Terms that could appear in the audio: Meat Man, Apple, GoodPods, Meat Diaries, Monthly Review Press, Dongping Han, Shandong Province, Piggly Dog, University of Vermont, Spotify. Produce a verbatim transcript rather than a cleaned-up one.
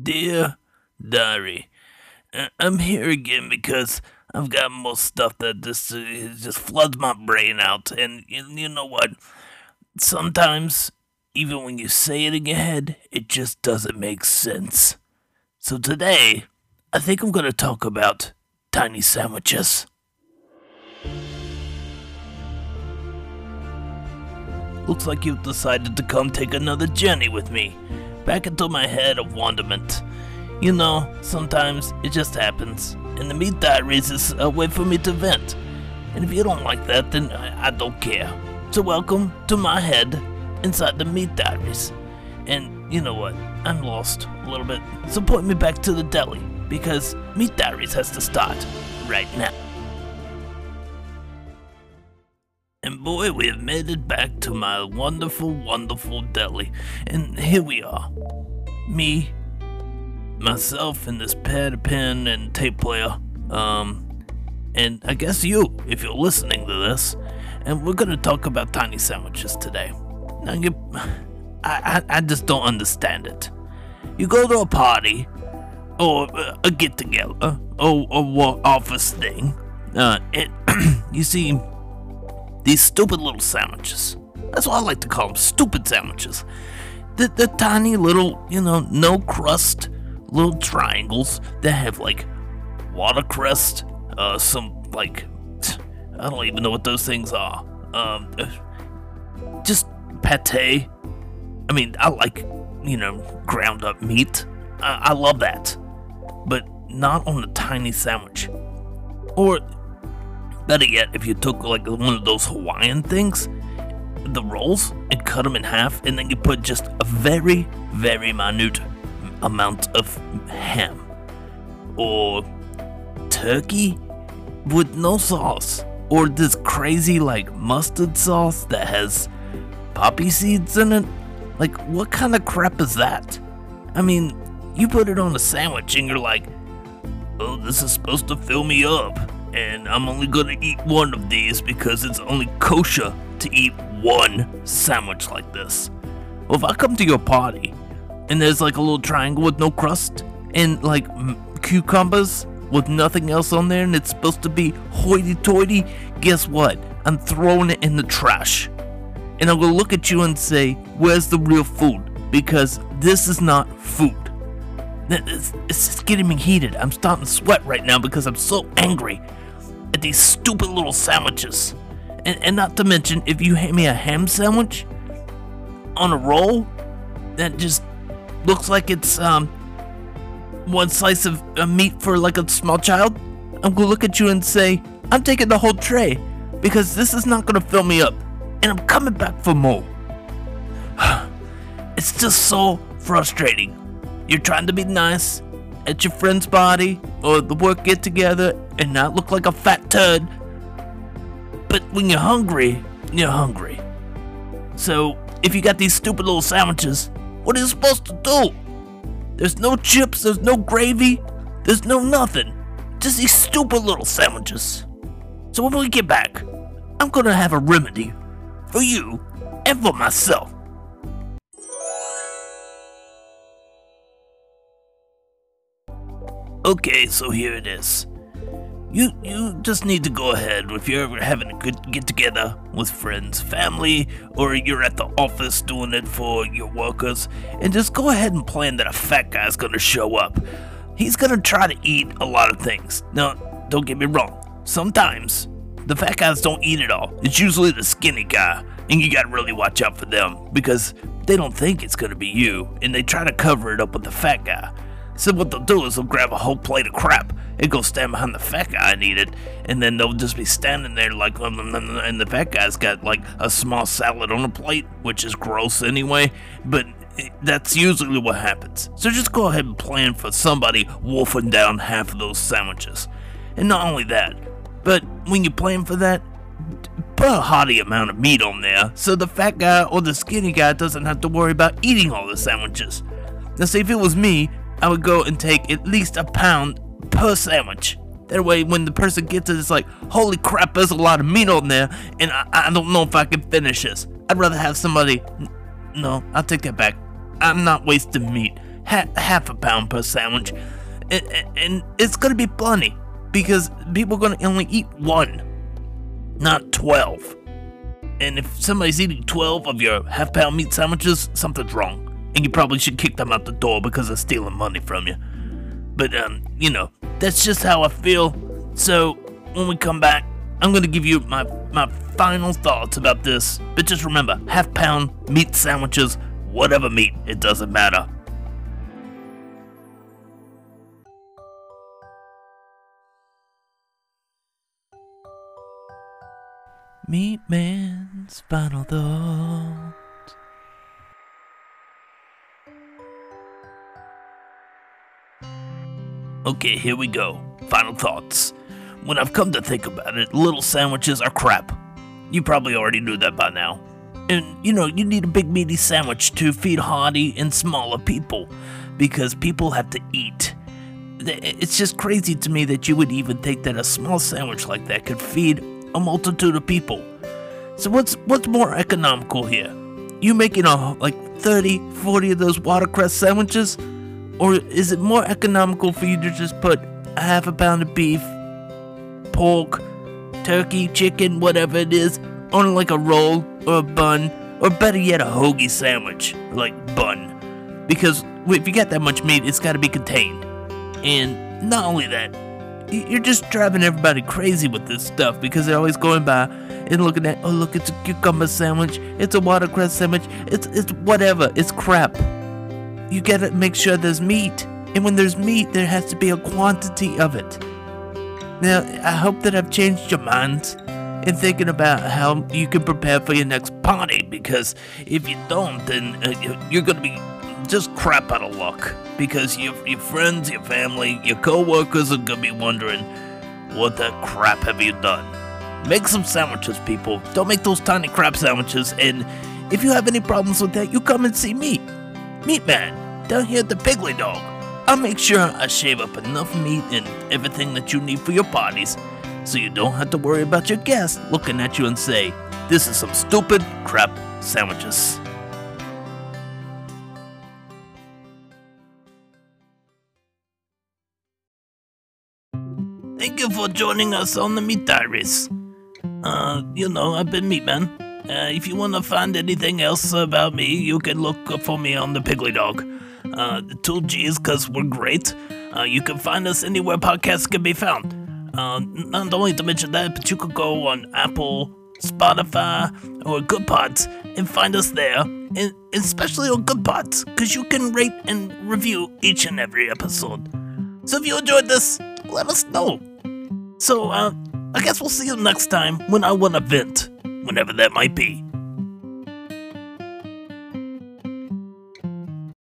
Dear Diary, I'm here again because I've got more stuff that just, uh, just floods my brain out. And, and you know what? Sometimes, even when you say it in your head, it just doesn't make sense. So today, I think I'm going to talk about tiny sandwiches. Looks like you've decided to come take another journey with me, back into my head of wonderment. You know, sometimes it just happens, and the Meat Diaries is a way for me to vent. And if you don't like that, then I, I don't care. So welcome to my head, inside the Meat Diaries. And you know what, I'm lost a little bit, so point me back to the deli, because Meat Diaries has to start right now. And boy, we have made it back to my wonderful, wonderful deli. And here we are. Me, myself, and this pad, pen, and tape player. Um, and I guess you, if you're listening to this. And we're gonna talk about tiny sandwiches today. Now, you, I, I, I just don't understand it. You go to a party, or a get-together, or a work office thing. Uh, and you see these stupid little sandwiches. That's what I like to call them, stupid sandwiches. The, the tiny little, you know, no crust little triangles that have like watercress, uh, some like, I don't even know what those things are. Um, just pate. I mean, I like, you know, ground up meat. I, I love that. But not on a tiny sandwich. Or better yet, if you took like one of those Hawaiian things, the rolls, and cut them in half, and then you put just a very, very minute amount of ham or turkey with no sauce, or this crazy like mustard sauce that has poppy seeds in it. Like, what kind of crap is that? I mean, you put it on a sandwich and you're like, oh, this is supposed to fill me up. And I'm only gonna eat one of these because it's only kosher to eat one sandwich like this. Well, if I come to your party and there's like a little triangle with no crust and like m- cucumbers with nothing else on there and it's supposed to be hoity-toity, guess what? I'm throwing it in the trash. And I'm gonna look at you and say, where's the real food? Because this is not food. It's, it's just getting me heated. I'm starting to sweat right now because I'm so angry at these stupid little sandwiches. And, and not to mention, if you hand me a ham sandwich on a roll that just looks like it's um one slice of uh, meat for like a small child, I'm gonna look at you and say, I'm taking the whole tray because this is not gonna fill me up, and I'm coming back for more. It's just so frustrating. You're trying to be nice at your friend's party or the work get together and not look like a fat turd. But when you're hungry, you're hungry. So if you got these stupid little sandwiches, what are you supposed to do? There's no chips, there's no gravy, there's no nothing. Just these stupid little sandwiches. So when we get back, I'm gonna have a remedy for you and for myself. Okay, so here it is. You you just need to go ahead if you're ever having a good get-together with friends, family, or you're at the office doing it for your workers, and just go ahead and plan that a fat guy's gonna show up. He's gonna try to eat a lot of things. Now, don't get me wrong. Sometimes, the fat guys don't eat it all. It's usually the skinny guy, and you gotta really watch out for them, because they don't think it's gonna be you, and they try to cover it up with the fat guy. So what they'll do is they'll grab a whole plate of crap and go stand behind the fat guy and eat it, and then they'll just be standing there like, and the fat guy's got like a small salad on a plate, which is gross anyway, but that's usually what happens. So just go ahead and plan for somebody wolfing down half of those sandwiches. And not only that, but when you plan for that, put a hearty amount of meat on there so the fat guy or the skinny guy doesn't have to worry about eating all the sandwiches. Now see, if it was me, I would go and take at least a pound per sandwich. That way when the person gets it, it's like, holy crap, there's a lot of meat on there, and I, I don't know if I can finish this. I'd rather have somebody... No, I'll take that back. I'm not wasting meat. ha- half a pound per sandwich, and, and it's gonna be plenty because people are gonna only eat one, not twelve. And if somebody's eating twelve of your half pound meat sandwiches, something's wrong. And you probably should kick them out the door because they're stealing money from you. But, um, you know, that's just how I feel. So, when we come back, I'm gonna give you my, my final thoughts about this. But just remember, half pound meat sandwiches, whatever meat, it doesn't matter. Meat Man's final thought. Okay, here we go. Final thoughts. When I've come to think about it, little sandwiches are crap. You probably already knew that by now. And, you know, you need a big meaty sandwich to feed hardy and smaller people, because people have to eat. It's just crazy to me that you would even think that a small sandwich like that could feed a multitude of people. So what's what's more economical here? You making a, like thirty, forty of those watercress sandwiches? Or is it more economical for you to just put a half a pound of beef, pork, turkey, chicken, whatever it is, on like a roll or a bun, or better yet a hoagie sandwich, like bun? Because if you got that much meat, it's got to be contained. And not only that, you're just driving everybody crazy with this stuff because they're always going by and looking at, oh look, it's a cucumber sandwich, it's a watercress sandwich, it's it's whatever, it's crap. You gotta make sure there's meat, and when there's meat, there has to be a quantity of it. Now, I hope that I've changed your minds in thinking about how you can prepare for your next party, because if you don't, then uh, you're gonna be just crap out of luck, because your, your friends, your family, your co-workers are gonna be wondering, what the crap have you done? Make some sandwiches, people. Don't make those tiny crap sandwiches, and if you have any problems with that, you come and see me, Meat Man, down here at the Piggly Dog. I'll make sure I shave up enough meat and everything that you need for your parties, so you don't have to worry about your guests looking at you and say, this is some stupid crap sandwiches. Thank you for joining us on the Meat Diaries. Uh, you know, I've been Meat Man. Uh, if you want to find anything else about me, you can look for me on the Piggly Dog. Uh, the two G's, because we're great. Uh, you can find us anywhere podcasts can be found. Uh, not only to mention that, but you could go on Apple, Spotify, or GoodPods and find us there, and especially on GoodPods, because you can rate and review each and every episode. So if you enjoyed this, let us know. So, uh, I guess we'll see you next time when I want to vent. Whenever that might be.